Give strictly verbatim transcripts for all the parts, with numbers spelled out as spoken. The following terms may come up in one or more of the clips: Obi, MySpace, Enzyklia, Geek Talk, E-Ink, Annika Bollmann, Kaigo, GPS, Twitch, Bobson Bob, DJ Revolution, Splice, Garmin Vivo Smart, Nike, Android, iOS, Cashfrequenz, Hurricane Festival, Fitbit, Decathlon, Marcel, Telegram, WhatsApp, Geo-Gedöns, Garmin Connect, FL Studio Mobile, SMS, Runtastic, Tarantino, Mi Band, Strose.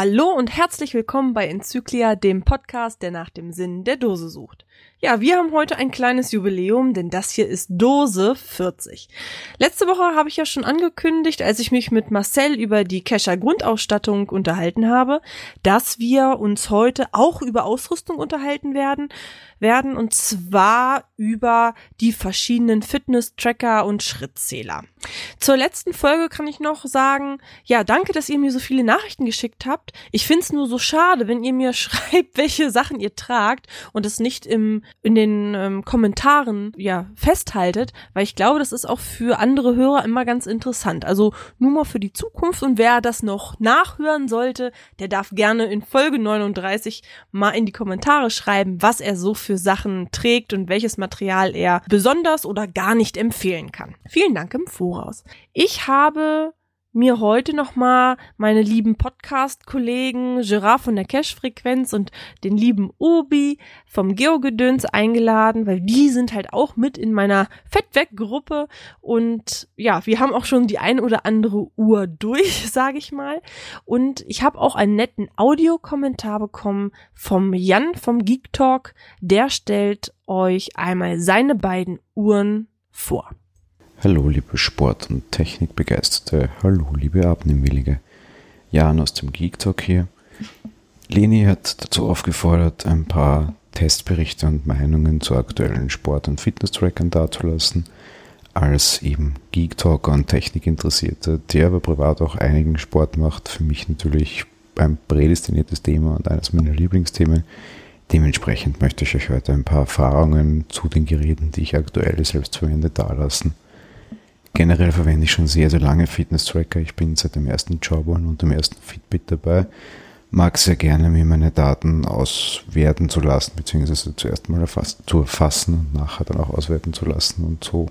Hallo und herzlich willkommen bei Enzyklia, dem Podcast, der nach dem Sinn der Dose sucht. Ja, wir haben heute ein kleines Jubiläum, denn das hier ist Dose vierzig. Letzte Woche habe ich ja schon angekündigt, als ich mich mit Marcel über die Kescher Grundausstattung unterhalten habe, dass wir uns heute auch über Ausrüstung unterhalten werden, werden und zwar über die verschiedenen Fitness-Tracker und Schrittzähler. Zur letzten Folge kann ich noch sagen, ja, danke, dass ihr mir so viele Nachrichten geschickt habt. Ich finde es nur so schade, wenn ihr mir schreibt, welche Sachen ihr tragt und es nicht im, in den ähm, Kommentaren ja festhaltet, weil ich glaube, das ist auch für andere Hörer immer ganz interessant. Also nur mal für die Zukunft, und wer das noch nachhören sollte, der darf gerne in Folge neununddreißig mal in die Kommentare schreiben, was er so für Sachen trägt und welches Material er besonders oder gar nicht empfehlen kann. Vielen Dank im Voraus. Ich habe mir heute nochmal meine lieben Podcast-Kollegen Girard von der Cashfrequenz und den lieben Obi vom Geo-Gedöns eingeladen, weil die sind halt auch mit in meiner Fettweg-Gruppe, und ja, wir haben auch schon die ein oder andere Uhr durch, sage ich mal, und ich habe auch einen netten Audiokommentar bekommen vom Jan vom Geek Talk, der stellt euch einmal seine beiden Uhren vor. Hallo liebe Sport- und Technikbegeisterte, hallo liebe Abnehmwillige. Jan aus dem Geek Talk hier. Leni hat dazu aufgefordert, ein paar Testberichte und Meinungen zu aktuellen Sport- und Fitness-Trackern dazulassen, als eben Geek Talker und Technikinteressierte, der aber privat auch einigen Sport macht. Für mich natürlich ein prädestiniertes Thema und eines meiner Lieblingsthemen. Dementsprechend möchte ich euch heute ein paar Erfahrungen zu den Geräten, die ich aktuell selbst verwende, dalassen. Generell verwende ich schon sehr, sehr lange Fitness-Tracker. Ich bin seit dem ersten Jawbone und dem ersten Fitbit dabei. Mag sehr gerne, mir meine Daten auswerten zu lassen, beziehungsweise zuerst mal erfass- zu erfassen und nachher dann auch auswerten zu lassen und so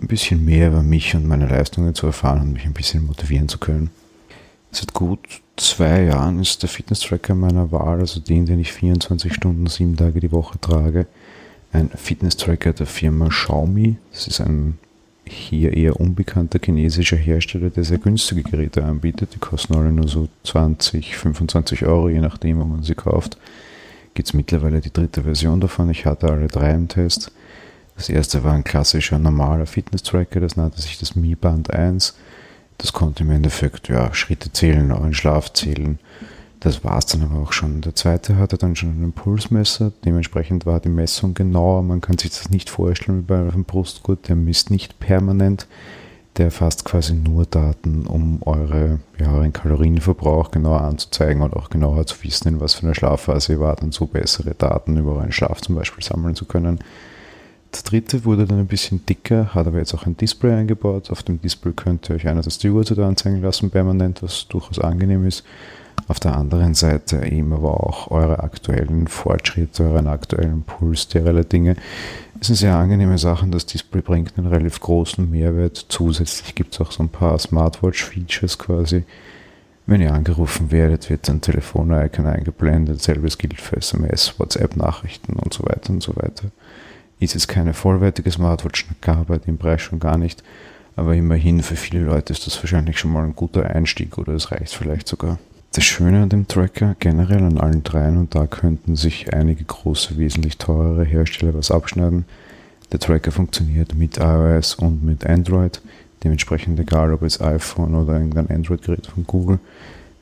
ein bisschen mehr über mich und meine Leistungen zu erfahren und mich ein bisschen motivieren zu können. Seit gut zwei Jahren ist der Fitness-Tracker meiner Wahl, also den, den ich vierundzwanzig Stunden, sieben Tage die Woche trage, ein Fitness-Tracker der Firma Xiaomi. Das ist ein hier eher unbekannter chinesischer Hersteller, der sehr günstige Geräte anbietet. Die kosten alle nur so zwanzig, fünfundzwanzig Euro, je nachdem, wo man sie kauft. Gibt es mittlerweile die dritte Version davon. Ich hatte alle drei im Test. Das erste war ein klassischer, normaler Fitness-Tracker. Das nannte sich das Mi Band eins. Das konnte im Endeffekt ja, Schritte zählen, auch in Schlaf zählen. Das war es dann aber auch schon. Der zweite hatte dann schon einen Pulsmesser, dementsprechend war die Messung genauer. Man kann sich das nicht vorstellen wie bei einem Brustgurt, der misst nicht permanent, der erfasst quasi nur Daten, um eure, ja, euren Kalorienverbrauch genauer anzuzeigen und auch genauer zu wissen, in was für einer Schlafphase ihr wart und so bessere Daten über euren Schlaf zum Beispiel sammeln zu können. Der dritte wurde dann ein bisschen dicker, hat aber jetzt auch ein Display eingebaut. Auf dem Display könnt ihr euch einerseits die Uhrzeit anzeigen lassen permanent, was durchaus angenehm ist. Auf der anderen Seite eben aber auch eure aktuellen Fortschritte, euren aktuellen Puls, derlei Dinge. Das sind sehr angenehme Sachen. Das Display bringt einen relativ großen Mehrwert. Zusätzlich gibt es auch so ein paar Smartwatch-Features quasi. Wenn ihr angerufen werdet, wird ein Telefon-Icon eingeblendet. Selbes gilt für S M S, WhatsApp-Nachrichten und so weiter und so weiter. Ist es keine vollwertige Smartwatch, gar bei dem Preis schon gar nicht. Aber immerhin für viele Leute ist das wahrscheinlich schon mal ein guter Einstieg oder es reicht vielleicht sogar. Das Schöne an dem Tracker, generell an allen dreien, und da könnten sich einige große, wesentlich teurere Hersteller was abschneiden. Der Tracker funktioniert mit iOS und mit Android, dementsprechend egal ob es iPhone oder irgendein Android-Gerät von Google.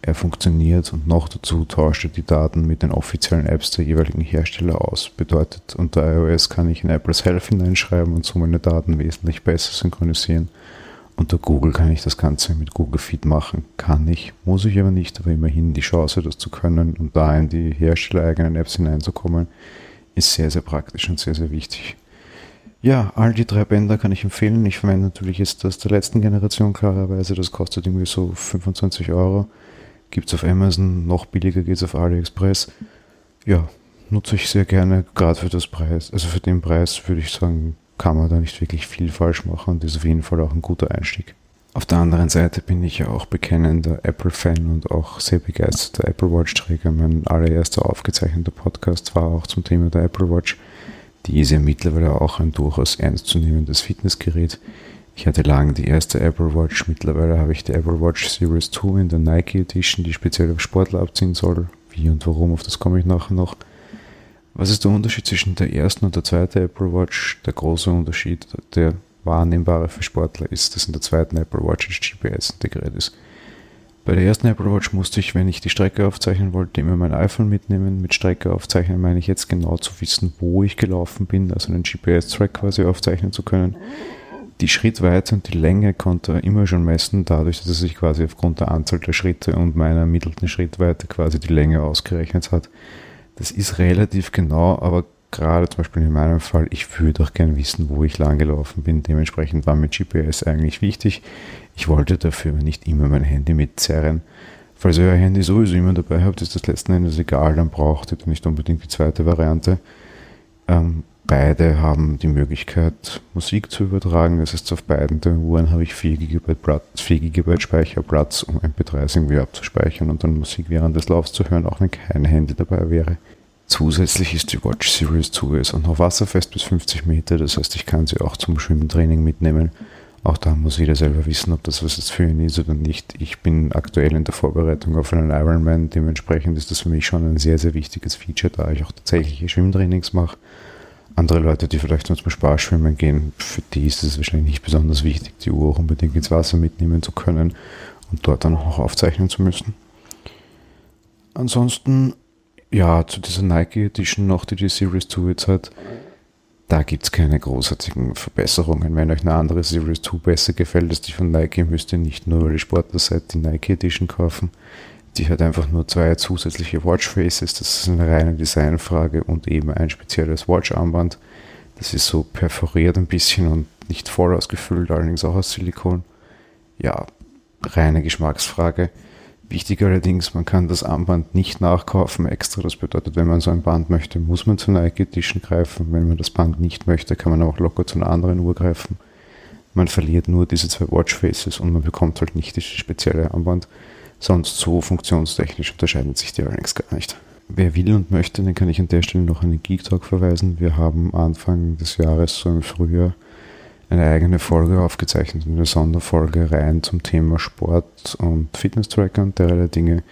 Er funktioniert, und noch dazu tauscht er die Daten mit den offiziellen Apps der jeweiligen Hersteller aus. Bedeutet, unter iOS kann ich in Apples Health hineinschreiben und so meine Daten wesentlich besser synchronisieren. Unter Google kann ich das Ganze mit Google Fit machen. Kann ich, muss ich aber nicht, aber immerhin die Chance, das zu können und da in die herstellereigenen Apps hineinzukommen, ist sehr, sehr praktisch und sehr, sehr wichtig. Ja, all die drei Bänder kann ich empfehlen. Ich verwende natürlich jetzt das der letzten Generation klarerweise. Das kostet irgendwie so fünfundzwanzig Euro. Gibt es auf Amazon, noch billiger geht es auf AliExpress. Ja, nutze ich sehr gerne, gerade für das Preis. Also für den Preis würde ich sagen, kann man da nicht wirklich viel falsch machen und ist auf jeden Fall auch ein guter Einstieg. Auf der anderen Seite bin ich ja auch bekennender Apple-Fan und auch sehr begeisterter Apple Watch-Träger. Mein allererster aufgezeichneter Podcast war auch zum Thema der Apple Watch. Die ist ja mittlerweile auch ein durchaus ernstzunehmendes Fitnessgerät. Ich hatte lange die erste Apple Watch, mittlerweile habe ich die Apple Watch Series zwei in der Nike Edition, die speziell auf Sportler abziehen soll. Wie und warum, auf das komme ich nachher noch. Was ist der Unterschied zwischen der ersten und der zweiten Apple Watch? Der große Unterschied, der wahrnehmbare für Sportler, ist, dass in der zweiten Apple Watch das G P S integriert ist. Bei der ersten Apple Watch musste ich, wenn ich die Strecke aufzeichnen wollte, immer mein iPhone mitnehmen. Mit Strecke aufzeichnen meine ich jetzt genau zu wissen, wo ich gelaufen bin, also einen G P S-Track quasi aufzeichnen zu können. Die Schrittweite und die Länge konnte er immer schon messen, dadurch, dass er sich quasi aufgrund der Anzahl der Schritte und meiner ermittelten Schrittweite quasi die Länge ausgerechnet hat. Das ist relativ genau, aber gerade zum Beispiel in meinem Fall, ich würde auch gerne wissen, wo ich lang gelaufen bin. Dementsprechend war mir G P S eigentlich wichtig. Ich wollte dafür nicht immer mein Handy mitzerren. Falls ihr euer Handy sowieso immer dabei habt, ist das letzten Endes egal, dann braucht ihr nicht unbedingt die zweite Variante. Ähm, beide haben die Möglichkeit, Musik zu übertragen. Das heißt, auf beiden der Uhren habe ich vier Gigabyte Speicherplatz, um M P dreis irgendwie abzuspeichern und dann Musik während des Laufs zu hören, auch wenn kein Handy dabei wäre. Zusätzlich ist die Watch Series zwei auch noch wasserfest bis fünfzig Meter, das heißt, ich kann sie auch zum Schwimmtraining mitnehmen. Auch da muss jeder selber wissen, ob das was jetzt für ihn ist oder nicht. Ich bin aktuell in der Vorbereitung auf einen Ironman, dementsprechend ist das für mich schon ein sehr, sehr wichtiges Feature, da ich auch tatsächliche Schwimmtrainings mache. Andere Leute, die vielleicht zum Spaßschwimmen gehen, für die ist es wahrscheinlich nicht besonders wichtig, die Uhr auch unbedingt ins Wasser mitnehmen zu können und dort dann auch aufzeichnen zu müssen. Ansonsten, ja, zu dieser Nike Edition noch, die die Series zwei jetzt hat, da gibt es keine großartigen Verbesserungen. Wenn euch eine andere Series zwei besser gefällt als die von Nike, müsst ihr nicht nur, weil ihr Sportler seid, die Nike Edition kaufen. Die hat einfach nur zwei zusätzliche Watchfaces, das ist eine reine Designfrage, und eben ein spezielles Watch-Armband. Das ist so perforiert ein bisschen und nicht voll ausgefüllt, allerdings auch aus Silikon. Ja, reine Geschmacksfrage. Wichtig allerdings, man kann das Armband nicht nachkaufen extra. Das bedeutet, wenn man so ein Band möchte, muss man zur Nike Edition greifen. Wenn man das Band nicht möchte, kann man auch locker zu einer anderen Uhr greifen. Man verliert nur diese zwei Watchfaces und man bekommt halt nicht dieses spezielle Armband. Sonst so funktionstechnisch unterscheiden sich die allerdings gar nicht. Wer will und möchte, den kann ich an der Stelle noch an den Geek Talk verweisen. Wir haben Anfang des Jahres, so im Frühjahr, eine eigene Folge aufgezeichnet, eine Sonderfolge rein zum Thema Sport und Fitness-Tracker und derlei Dinge.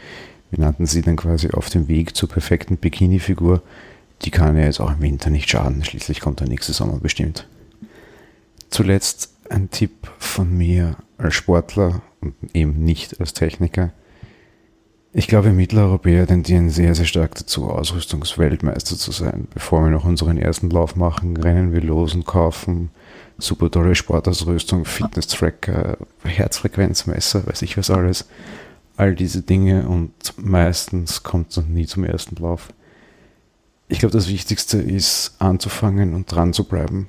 Wir nannten sie dann quasi auf dem Weg zur perfekten Bikini-Figur. Die kann ja jetzt auch im Winter nicht schaden, schließlich kommt der nächste Sommer bestimmt. Zuletzt ein Tipp von mir als Sportler und eben nicht als Techniker. Ich glaube, wir Mitteleuropäer tendieren sehr, sehr stark dazu, Ausrüstungsweltmeister zu sein. Bevor wir noch unseren ersten Lauf machen, rennen wir los und kaufen super tolle Sportausrüstung, Fitness-Tracker, Herzfrequenzmesser, weiß ich was alles. All diese Dinge, und meistens kommt es noch nie zum ersten Lauf. Ich glaube, das Wichtigste ist, anzufangen und dran zu bleiben.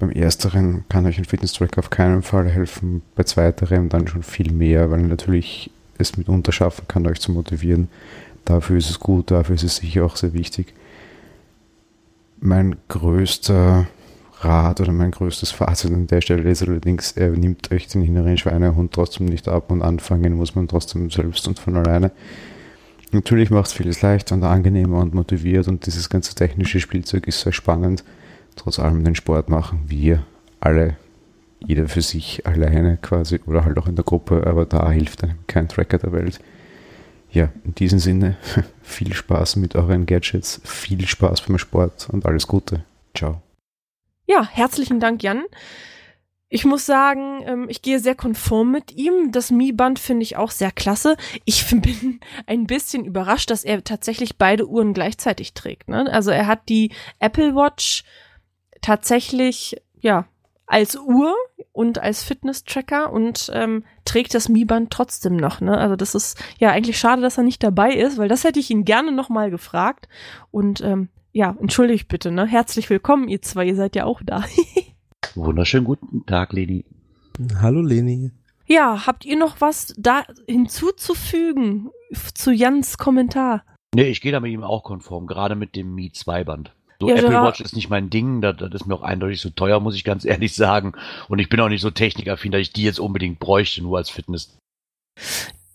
Beim ersteren kann euch ein Fitness-Tracker auf keinen Fall helfen, bei zweiterem dann schon viel mehr, weil natürlich es mitunter schaffen kann, euch zu motivieren. Dafür ist es gut, dafür ist es sicher auch sehr wichtig. Mein größter Rat oder mein größtes Fazit an der Stelle ist allerdings, er nimmt euch den inneren Schweinehund trotzdem nicht ab, und anfangen muss man trotzdem selbst und von alleine. Natürlich macht es vieles leichter und angenehmer und motiviert, und dieses ganze technische Spielzeug ist sehr spannend. Trotz allem, den Sport machen wir alle, jeder für sich alleine quasi oder halt auch in der Gruppe, aber da hilft einem kein Tracker der Welt. Ja, in diesem Sinne, viel Spaß mit euren Gadgets, viel Spaß beim Sport und alles Gute. Ciao. Ja, herzlichen Dank, Jan. Ich muss sagen, ich gehe sehr konform mit ihm. Das Mi Band finde ich auch sehr klasse. Ich bin ein bisschen überrascht, dass er tatsächlich beide Uhren gleichzeitig trägt, ne? Also er hat die Apple Watch tatsächlich, ja, als Uhr und als Fitness-Tracker und ähm, trägt das Mi Band trotzdem noch, ne? Also das ist ja eigentlich schade, dass er nicht dabei ist, weil das hätte ich ihn gerne nochmal gefragt. Und ähm, ja, entschuldigt bitte, ne? Herzlich willkommen, ihr zwei, ihr seid ja auch da. Wunderschönen guten Tag, Leni. Hallo, Leni. Ja, habt ihr noch was da hinzuzufügen zu Jans Kommentar? Nee, ich gehe da mit ihm auch konform, gerade mit dem Mi zwei-Band. So, ja, Apple Watch ist nicht mein Ding, das, das ist mir auch eindeutig zu so teuer, muss ich ganz ehrlich sagen. Und ich bin auch nicht so technikaffin, dass ich die jetzt unbedingt bräuchte, nur als Fitness.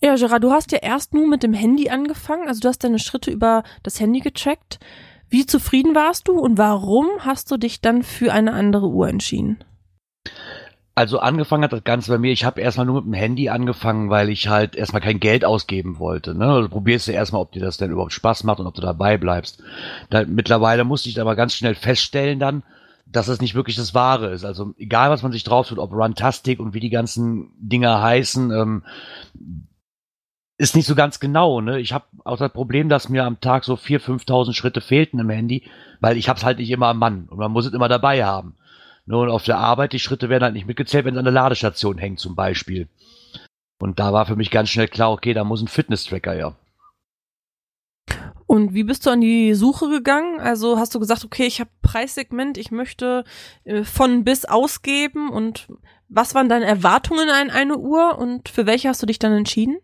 Ja, Gerard, du hast ja erst nur mit dem Handy angefangen, also du hast deine Schritte über das Handy getrackt. Wie zufrieden warst du und warum hast du dich dann für eine andere Uhr entschieden? Also angefangen hat das Ganze bei mir, ich habe erstmal nur mit dem Handy angefangen, weil ich halt erstmal kein Geld ausgeben wollte. Ne? Also probierst du erstmal, ob dir das denn überhaupt Spaß macht und ob du dabei bleibst. Da, mittlerweile musste ich aber ganz schnell feststellen dann, dass es nicht wirklich das Wahre ist. Also egal, was man sich drauf tut, ob Runtastic und wie die ganzen Dinger heißen, ähm, ist nicht so ganz genau. Ne? Ich habe auch das Problem, dass mir am Tag so viertausend, fünftausend Schritte fehlten im Handy, weil ich habe es halt nicht immer am Mann und man muss es immer dabei haben. Nur auf der Arbeit, die Schritte werden halt nicht mitgezählt, wenn es an der Ladestation hängt zum Beispiel. Und da war für mich ganz schnell klar, okay, da muss ein Fitness-Tracker her. Und wie bist du an die Suche gegangen? Also hast du gesagt, okay, ich habe ein Preissegment, ich möchte äh, von bis ausgeben. Und was waren deine Erwartungen an eine Uhr und für welche hast du dich dann entschieden?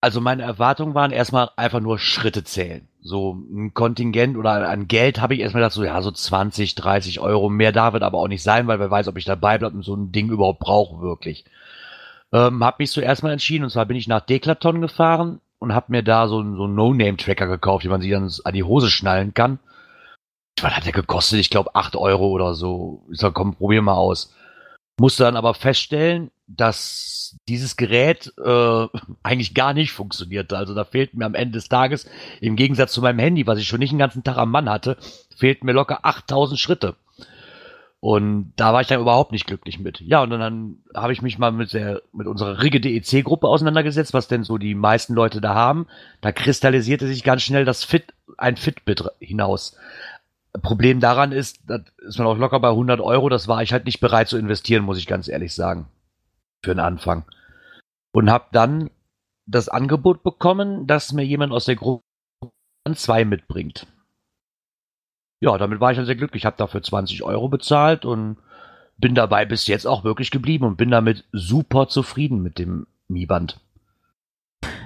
Also meine Erwartungen waren erstmal einfach nur Schritte zählen. So ein Kontingent oder an Geld habe ich erstmal gedacht, so ja, so zwanzig, dreißig Euro. Mehr darf es aber auch nicht sein, weil wer weiß, ob ich dabei bleibe und so ein Ding überhaupt brauche, wirklich. Ähm, habe mich zuerst mal entschieden und zwar bin ich nach Decathlon gefahren und habe mir da so, so einen No-Name-Tracker gekauft, den man sich dann an die Hose schnallen kann. Was hat der gekostet? Ich glaube acht Euro oder so. Ich sage, komm, probier mal aus. Musste dann aber feststellen, dass dieses Gerät äh, eigentlich gar nicht funktionierte. Also da fehlten mir am Ende des Tages, im Gegensatz zu meinem Handy, was ich schon nicht den ganzen Tag am Mann hatte, fehlten mir locker achttausend Schritte. Und da war ich dann überhaupt nicht glücklich mit. Ja, und dann, dann habe ich mich mal mit der mit unserer rigge D E C-Gruppe auseinandergesetzt, was denn so die meisten Leute da haben. Da kristallisierte sich ganz schnell das Fit, ein Fitbit hinaus. Problem daran ist, das ist man auch locker bei hundert Euro, das war ich halt nicht bereit zu investieren, muss ich ganz ehrlich sagen. Für den Anfang. Und habe dann das Angebot bekommen, dass mir jemand aus der Gruppe zwei mitbringt. Ja, damit war ich dann sehr glücklich. Ich habe dafür zwanzig Euro bezahlt und bin dabei bis jetzt auch wirklich geblieben und bin damit super zufrieden mit dem Mi Band.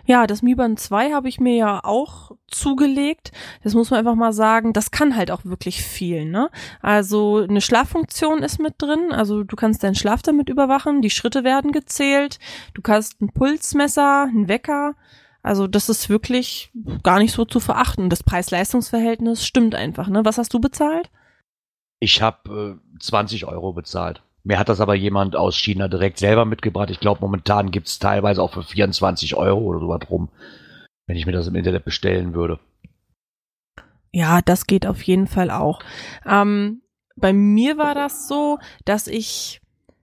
Ja, das Mi Band zwei habe ich mir ja auch zugelegt. Das muss man einfach mal sagen, das kann halt auch wirklich viel, ne? Also eine Schlaffunktion ist mit drin, also du kannst deinen Schlaf damit überwachen, die Schritte werden gezählt, du kannst ein Pulsmesser, einen Wecker, also das ist wirklich gar nicht so zu verachten. Das Preis-Leistungs-Verhältnis stimmt einfach, ne? Was hast du bezahlt? Ich habe äh, zwanzig Euro bezahlt. Mir hat das aber jemand aus China direkt selber mitgebracht. Ich glaube, momentan gibt es teilweise auch für vierundzwanzig Euro oder so was rum, wenn ich mir das im Internet bestellen würde. Ja, das geht auf jeden Fall auch. Ähm, bei mir war das so, dass ich,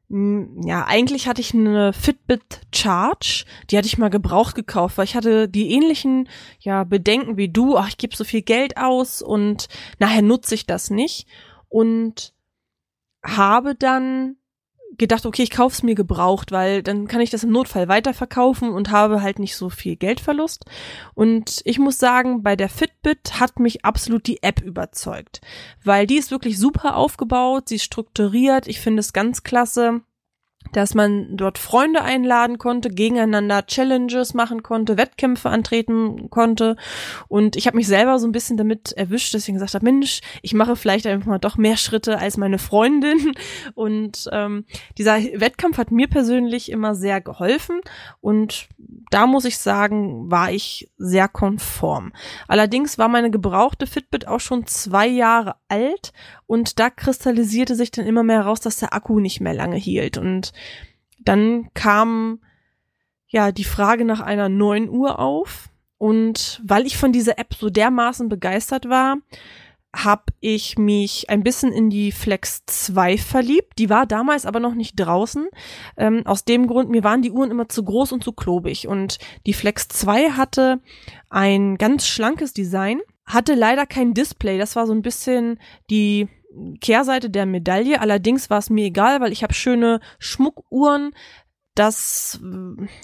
mh, ja, eigentlich hatte ich eine Fitbit Charge, die hatte ich mal gebraucht gekauft, weil ich hatte die ähnlichen ja, Bedenken wie du, ach, ich gebe so viel Geld aus und nachher nutze ich das nicht. Und habe dann gedacht, okay, ich kaufe es mir gebraucht, weil dann kann ich das im Notfall weiterverkaufen und habe halt nicht so viel Geldverlust. Und ich muss sagen, bei der Fitbit hat mich absolut die App überzeugt, weil die ist wirklich super aufgebaut, sie ist strukturiert, ich finde es ganz klasse, dass man dort Freunde einladen konnte, gegeneinander Challenges machen konnte, Wettkämpfe antreten konnte. Und ich habe mich selber so ein bisschen damit erwischt, dass ich gesagt habe, Mensch, ich mache vielleicht einfach mal doch mehr Schritte als meine Freundin. Und ähm, dieser Wettkampf hat mir persönlich immer sehr geholfen. Und da muss ich sagen, war ich sehr konform. Allerdings war meine gebrauchte Fitbit auch schon zwei Jahre alt. Und da kristallisierte sich dann immer mehr heraus, dass der Akku nicht mehr lange hielt. Und dann kam ja die Frage nach einer neuen Uhr auf und weil ich von dieser App so dermaßen begeistert war, habe ich mich ein bisschen in die Flex zwei verliebt. Die war damals aber noch nicht draußen. Ähm, aus dem Grund, mir waren die Uhren immer zu groß und zu klobig und die Flex zwei hatte ein ganz schlankes Design, hatte leider kein Display. Das war so ein bisschen die Kehrseite der Medaille, allerdings war es mir egal, weil ich habe schöne Schmuckuhren, das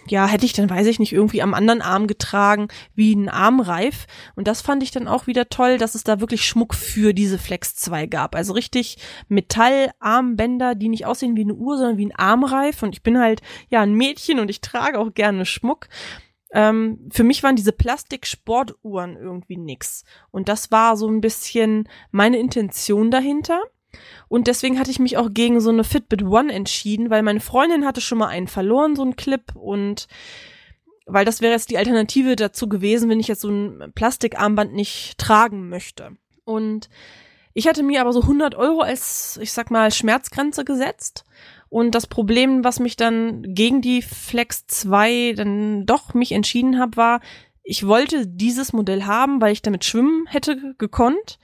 ja hätte ich dann, weiß ich nicht, irgendwie am anderen Arm getragen, wie ein Armreif und das fand ich dann auch wieder toll, dass es da wirklich Schmuck für diese Flex zwei gab, also richtig Metallarmbänder, die nicht aussehen wie eine Uhr, sondern wie ein Armreif und ich bin halt ja ein Mädchen und ich trage auch gerne Schmuck. Ähm, für mich waren diese Plastik-Sportuhren irgendwie nix. Und das war so ein bisschen meine Intention dahinter. Und deswegen hatte ich mich auch gegen so eine Fitbit One entschieden, weil meine Freundin hatte schon mal einen verloren, so einen Clip. Und weil das wäre jetzt die Alternative dazu gewesen, wenn ich jetzt so ein Plastikarmband nicht tragen möchte. Und ich hatte mir aber so hundert Euro als, ich sag mal, Schmerzgrenze gesetzt. Und das Problem, was mich dann gegen die Flex zwei dann doch mich entschieden habe, war, ich wollte dieses Modell haben, weil ich damit schwimmen hätte gekonnt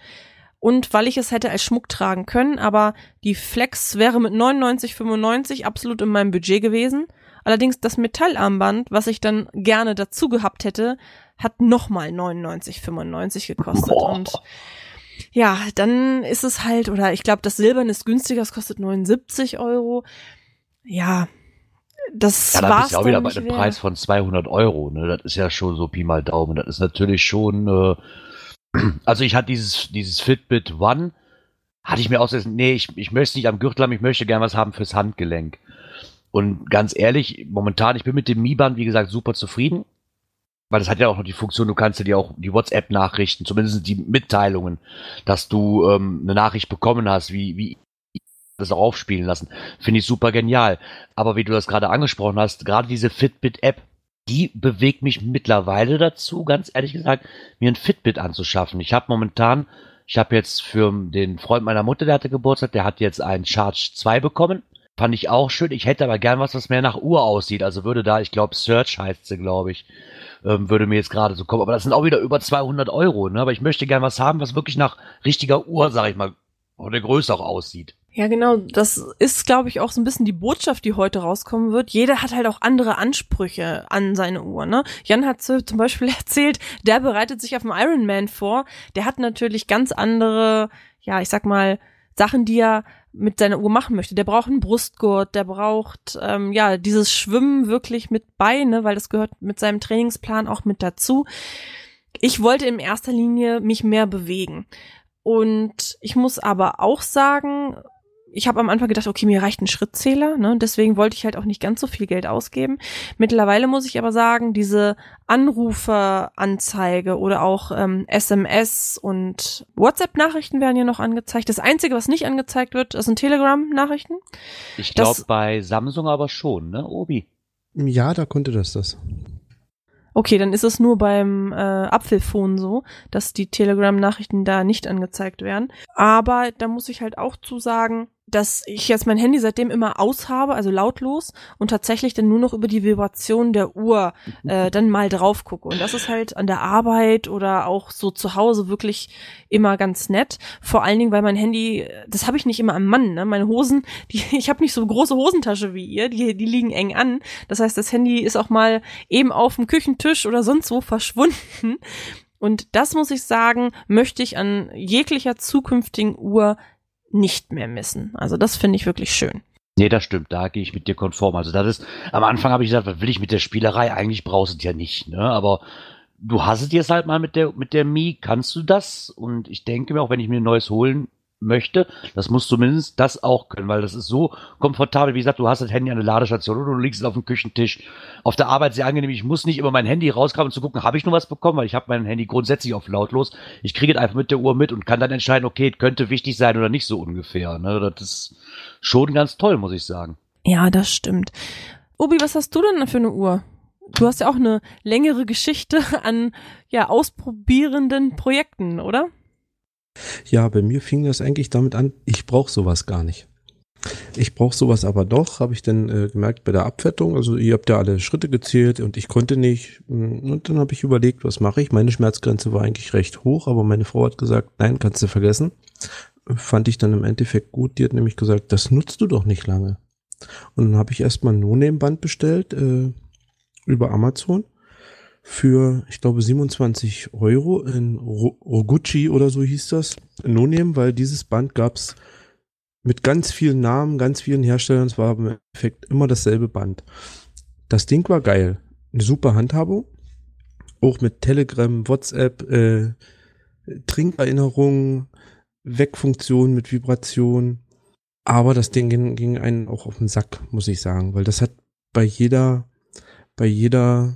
und weil ich es hätte als Schmuck tragen können. Aber die Flex wäre mit neunundneunzig fünfundneunzig absolut in meinem Budget gewesen. Allerdings das Metallarmband, was ich dann gerne dazu gehabt hätte, hat nochmal neunundneunzig fünfundneunzig gekostet. Boah. Und ja, dann ist es halt, oder ich glaube, das Silberne ist günstiger, es kostet neunundsiebzig Euro. Ja, das ja, da war's dann. Ja, da bist du auch wieder bei einem Preis von zweihundert Euro. Ne? Das ist ja schon so Pi mal Daumen. Das ist natürlich schon, äh, also ich hatte dieses, dieses Fitbit One, hatte ich mir ausgesetzt, nee, ich, ich möchte es nicht am Gürtel haben, ich möchte gerne was haben fürs Handgelenk. Und ganz ehrlich, momentan, ich bin mit dem Mi Band, wie gesagt, super zufrieden. Weil das hat ja auch noch die Funktion, du kannst ja dir auch die WhatsApp-Nachrichten, zumindest die Mitteilungen, dass du ähm, eine Nachricht bekommen hast, wie, wie das auch aufspielen lassen, finde ich super genial. Aber wie du das gerade angesprochen hast, gerade diese Fitbit-App, die bewegt mich mittlerweile dazu, ganz ehrlich gesagt, mir ein Fitbit anzuschaffen. Ich habe momentan, ich habe jetzt für den Freund meiner Mutter, der hatte Geburtstag, der hat jetzt einen Charge zwei bekommen. Fand ich auch schön. Ich hätte aber gern was, was mehr nach Uhr aussieht. Also würde da, ich glaube, Search heißt sie, glaube ich, ähm, würde mir jetzt gerade so kommen. Aber das sind auch wieder über zweihundert Euro. Ne? Aber ich möchte gern was haben, was wirklich nach richtiger Uhr, sag ich mal, oder Größe auch aussieht. Ja, genau. Das ist, glaube ich, auch so ein bisschen die Botschaft, die heute rauskommen wird. Jeder hat halt auch andere Ansprüche an seine Uhr, ne? Jan hat zum Beispiel erzählt, der bereitet sich auf den Ironman vor. Der hat natürlich ganz andere, ja, ich sag mal, Sachen, die er mit seiner Uhr machen möchte. Der braucht einen Brustgurt, der braucht ähm, ja dieses Schwimmen wirklich mit Beine, weil das gehört mit seinem Trainingsplan auch mit dazu. Ich wollte in erster Linie mich mehr bewegen. Und ich muss aber auch sagen, ich habe am Anfang gedacht, okay, mir reicht ein Schrittzähler, ne? Deswegen wollte ich halt auch nicht ganz so viel Geld ausgeben. Mittlerweile muss ich aber sagen, diese Anruferanzeige oder auch ähm, S M S und WhatsApp-Nachrichten werden hier noch angezeigt. Das Einzige, was nicht angezeigt wird, das sind Telegram-Nachrichten. Ich glaube bei Samsung aber schon, ne, Obi? Ja, da konnte das das. Okay, dann ist es nur beim äh, Apfelphone so, dass die Telegram-Nachrichten da nicht angezeigt werden. Aber da muss ich halt auch zu sagen, dass ich jetzt mein Handy seitdem immer aus habe, also lautlos, und tatsächlich dann nur noch über die Vibration der Uhr äh, dann mal drauf gucke. Und das ist halt an der Arbeit oder auch so zu Hause wirklich immer ganz nett. Vor allen Dingen, weil mein Handy, das habe ich nicht immer am Mann, ne? Meine Hosen, die, ich habe nicht so große Hosentasche wie ihr, die, die liegen eng an. Das heißt, das Handy ist auch mal eben auf dem Küchentisch oder sonst wo verschwunden. Und das, muss ich sagen, möchte ich an jeglicher zukünftigen Uhr nicht mehr missen. Also das finde ich wirklich schön. Nee, das stimmt, da gehe ich mit dir konform. Also das ist, am Anfang habe ich gesagt, was will ich mit der Spielerei? Eigentlich brauchst du es ja nicht, ne? Aber du hast es jetzt halt mal mit der, mit der Mi, kannst du das? Und ich denke mir, auch wenn ich mir ein neues holen möchte, das muss zumindest das auch können, weil das ist so komfortabel. Wie gesagt, du hast das Handy an der Ladestation oder du liegst es auf dem Küchentisch. Auf der Arbeit sehr angenehm. Ich muss nicht immer mein Handy rausgraben, um zu gucken, habe ich noch was bekommen, weil ich habe mein Handy grundsätzlich auf lautlos. Ich kriege es einfach mit der Uhr mit und kann dann entscheiden, okay, könnte wichtig sein oder nicht so ungefähr. Ne? Das ist schon ganz toll, muss ich sagen. Ja, das stimmt. Obi, was hast du denn für eine Uhr? Du hast ja auch eine längere Geschichte an ja ausprobierenden Projekten, oder? Ja, bei mir fing das eigentlich damit an, ich brauche sowas gar nicht. Ich brauche sowas aber doch, habe ich dann äh, gemerkt bei der Abfettung. Also ihr habt ja alle Schritte gezählt und ich konnte nicht. Und dann habe ich überlegt, was mache ich? Meine Schmerzgrenze war eigentlich recht hoch, aber meine Frau hat gesagt, nein, kannst du vergessen. Fand ich dann im Endeffekt gut. Die hat nämlich gesagt, das nutzt du doch nicht lange. Und dann habe ich erstmal ein No-Name-Band bestellt äh, über Amazon. Für, ich glaube, siebenundzwanzig Euro in Roguchi oder so hieß das, nur nehmen, weil dieses Band gab es mit ganz vielen Namen, ganz vielen Herstellern. Es war im Endeffekt immer dasselbe Band. Das Ding war geil. Eine super Handhabung. Auch mit Telegram, WhatsApp, äh, Trinkerinnerungen, Weckfunktion mit Vibration. Aber das Ding ging, ging einen auch auf den Sack, muss ich sagen, weil das hat bei jeder, bei jeder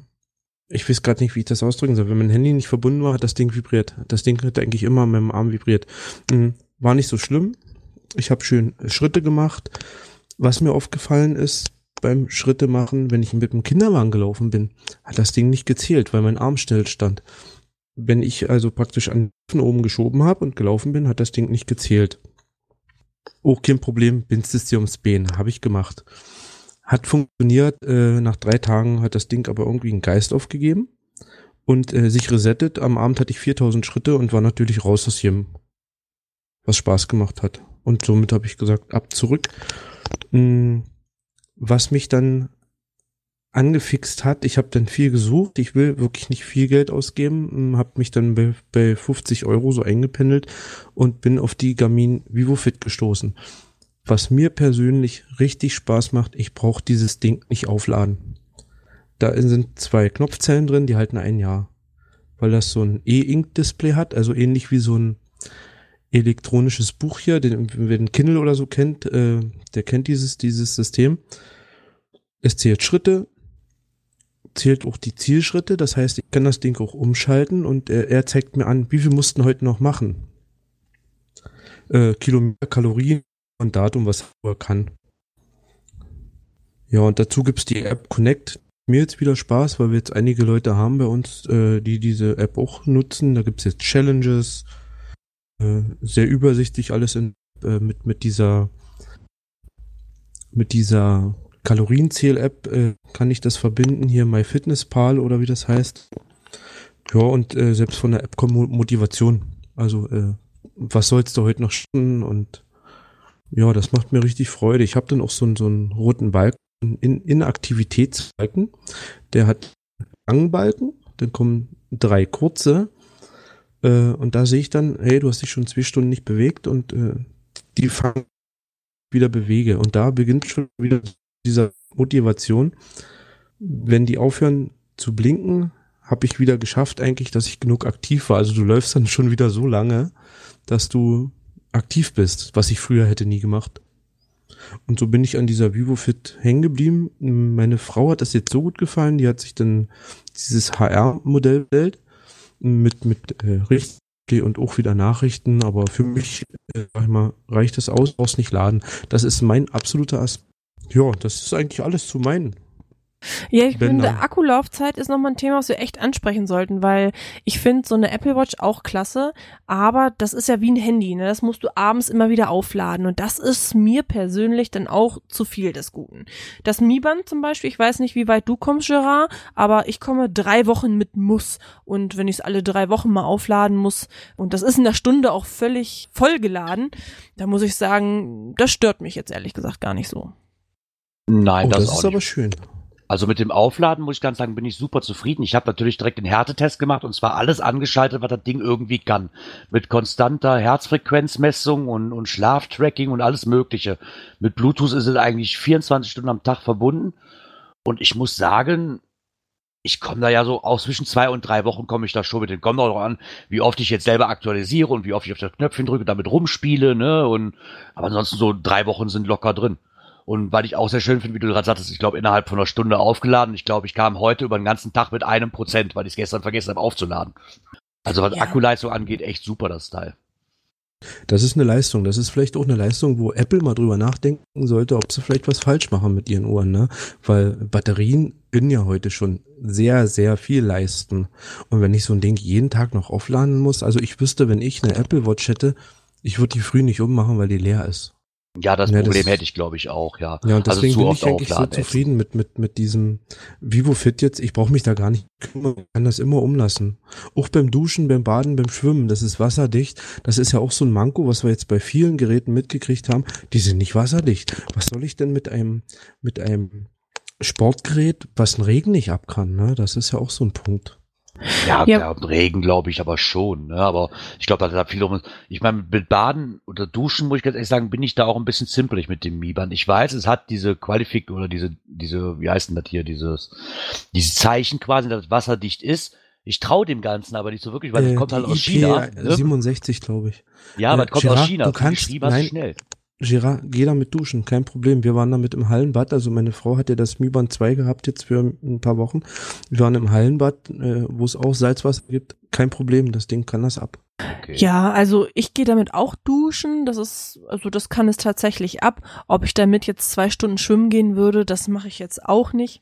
ich weiß gerade nicht, wie ich das ausdrücken soll. Wenn mein Handy nicht verbunden war, hat das Ding vibriert. Das Ding hat eigentlich immer mit dem Arm vibriert. War nicht so schlimm. Ich habe schön Schritte gemacht. Was mir aufgefallen ist, beim Schritte machen, wenn ich mit dem Kinderwagen gelaufen bin, hat das Ding nicht gezählt, weil mein Arm still stand. Wenn ich also praktisch an den oben geschoben habe und gelaufen bin, hat das Ding nicht gezählt. Auch kein Problem, bindest dir ums Bein. Habe ich gemacht. Hat funktioniert. Äh, nach drei Tagen hat das Ding aber irgendwie einen Geist aufgegeben und äh, sich resettet. Am Abend hatte ich viertausend Schritte und war natürlich raus aus jedem, was Spaß gemacht hat. Und somit habe ich gesagt, ab zurück. Hm, was mich dann angefixt hat, ich habe dann viel gesucht, ich will wirklich nicht viel Geld ausgeben, habe mich dann bei, bei fünfzig Euro so eingependelt und bin auf die Garmin Vivo Fit gestoßen. Was mir persönlich richtig Spaß macht, ich brauche dieses Ding nicht aufladen. Da sind zwei Knopfzellen drin, die halten ein Jahr, weil das so ein E-Ink-Display hat, also ähnlich wie so ein elektronisches Buch hier, den, wer den Kindle oder so kennt, äh, der kennt dieses, dieses System. Es zählt Schritte, zählt auch die Zielschritte, das heißt, ich kann das Ding auch umschalten und er, er zeigt mir an, wie viel mussten heute noch machen. Äh, Kilometer, Kalorien und Datum, was er kann. Ja, und dazu gibt's die App Connect. Mir jetzt wieder Spaß, weil wir jetzt einige Leute haben bei uns, äh, die diese App auch nutzen. Da gibt's jetzt Challenges, äh, sehr übersichtlich alles in, äh, mit, mit dieser mit dieser Kalorienzähl-App, äh, kann ich das verbinden, hier My Fitness Pal oder wie das heißt. Ja, und äh, selbst von der App kommt Motivation. Also, äh, was sollst du heute noch schaffen? Und ja, das macht mir richtig Freude. Ich habe dann auch so, so einen roten Balken, einen Inaktivitätsbalken. Der hat einen langen Balken, dann kommen drei kurze. Äh, und da sehe ich dann, hey, du hast dich schon zwei Stunden nicht bewegt und äh, die fangen wieder bewege. Und da beginnt schon wieder dieser Motivation, wenn die aufhören zu blinken, habe ich wieder geschafft eigentlich, dass ich genug aktiv war. Also du läufst dann schon wieder so lange, dass du aktiv bist, was ich früher hätte nie gemacht. Und so bin ich an dieser Vivo Fit hängen geblieben. Meine Frau hat das jetzt so gut gefallen, die hat sich dann dieses H R-Modell gewählt mit mit äh, richtig und auch wieder Nachrichten. Aber für mich äh, sag ich mal, reicht das aus, brauchst nicht laden. Das ist mein absoluter Aspekt. Ja, das ist eigentlich alles zu meinen. Ja, ich Bänder. Finde, Akkulaufzeit ist nochmal ein Thema, was wir echt ansprechen sollten, weil ich finde so eine Apple Watch auch klasse, aber das ist ja wie ein Handy, ne? Das musst du abends immer wieder aufladen und das ist mir persönlich dann auch zu viel des Guten. Das Mi Band zum Beispiel, ich weiß nicht, wie weit du kommst, Girard, aber ich komme drei Wochen mit Muss und wenn ich es alle drei Wochen mal aufladen muss und das ist in der Stunde auch völlig vollgeladen, da muss ich sagen, das stört mich jetzt ehrlich gesagt gar nicht so. Nein, oh, das, das ist aber schön. Also mit dem Aufladen, muss ich ganz sagen, bin ich super zufrieden. Ich habe natürlich direkt den Härtetest gemacht und zwar alles angeschaltet, was das Ding irgendwie kann. Mit konstanter Herzfrequenzmessung und, und Schlaftracking und alles Mögliche. Mit Bluetooth ist es eigentlich vierundzwanzig Stunden am Tag verbunden. Und ich muss sagen, ich komme da ja so auch zwischen zwei und drei Wochen komme ich da schon mit den Kommen auch an, wie oft ich jetzt selber aktualisiere und wie oft ich auf das Knöpfchen drücke, damit rumspiele. Ne? Und, aber ansonsten so drei Wochen sind locker drin. Und weil ich auch sehr schön finde, wie du gerade sagtest, ich glaube, innerhalb von einer Stunde aufgeladen. Ich glaube, ich kam heute über den ganzen Tag mit einem Prozent, weil ich es gestern vergessen habe, aufzuladen. Also was ja. Akkuleistung angeht, echt super, das Teil. Das ist eine Leistung. Das ist vielleicht auch eine Leistung, wo Apple mal drüber nachdenken sollte, ob sie vielleicht was falsch machen mit ihren Uhren, ne? Weil Batterien können ja heute schon sehr, sehr viel leisten. Und wenn ich so ein Ding jeden Tag noch aufladen muss, also ich wüsste, wenn ich eine Apple Watch hätte, ich würde die früh nicht ummachen, weil die leer ist. Ja, das ja, Problem das, hätte ich, glaube ich, auch, ja. Ja, und deswegen also bin ich eigentlich so zufrieden mit, mit, mit diesem Vivo Fit jetzt. Ich brauche mich da gar nicht kümmern, ich kann das immer umlassen. Auch beim Duschen, beim Baden, beim Schwimmen, das ist wasserdicht. Das ist ja auch so ein Manko, was wir jetzt bei vielen Geräten mitgekriegt haben. Die sind nicht wasserdicht. Was soll ich denn mit einem, mit einem Sportgerät, was den Regen nicht ab kann, ne? Das ist ja auch so ein Punkt. Ja, ja. Regen glaube ich aber schon, ne? Aber ich glaube, da hat viel um. Ich meine, mit Baden oder Duschen, muss ich ganz ehrlich sagen, bin ich da auch ein bisschen zimpelig mit dem Mi Band. Ich weiß, es hat diese Qualifik oder diese, diese, wie heißt denn das hier, dieses, dieses Zeichen quasi, dass es wasserdicht ist. Ich traue dem Ganzen aber nicht so wirklich, weil äh, es kommt halt aus China. Ne? siebenundsechzig, glaube ich. Ja, aber äh, es kommt Gerard, aus China. Du kannst, ich nein, schnell. Gerard, geh damit duschen, kein Problem. Wir waren damit im Hallenbad, also meine Frau hat ja das Mi Band zwei gehabt jetzt für ein paar Wochen. Wir waren im Hallenbad, äh, wo es auch Salzwasser gibt, kein Problem, das Ding kann das ab. Okay. Ja, also ich gehe damit auch duschen, das ist, also das kann es tatsächlich ab. Ob ich damit jetzt zwei Stunden schwimmen gehen würde, das mache ich jetzt auch nicht.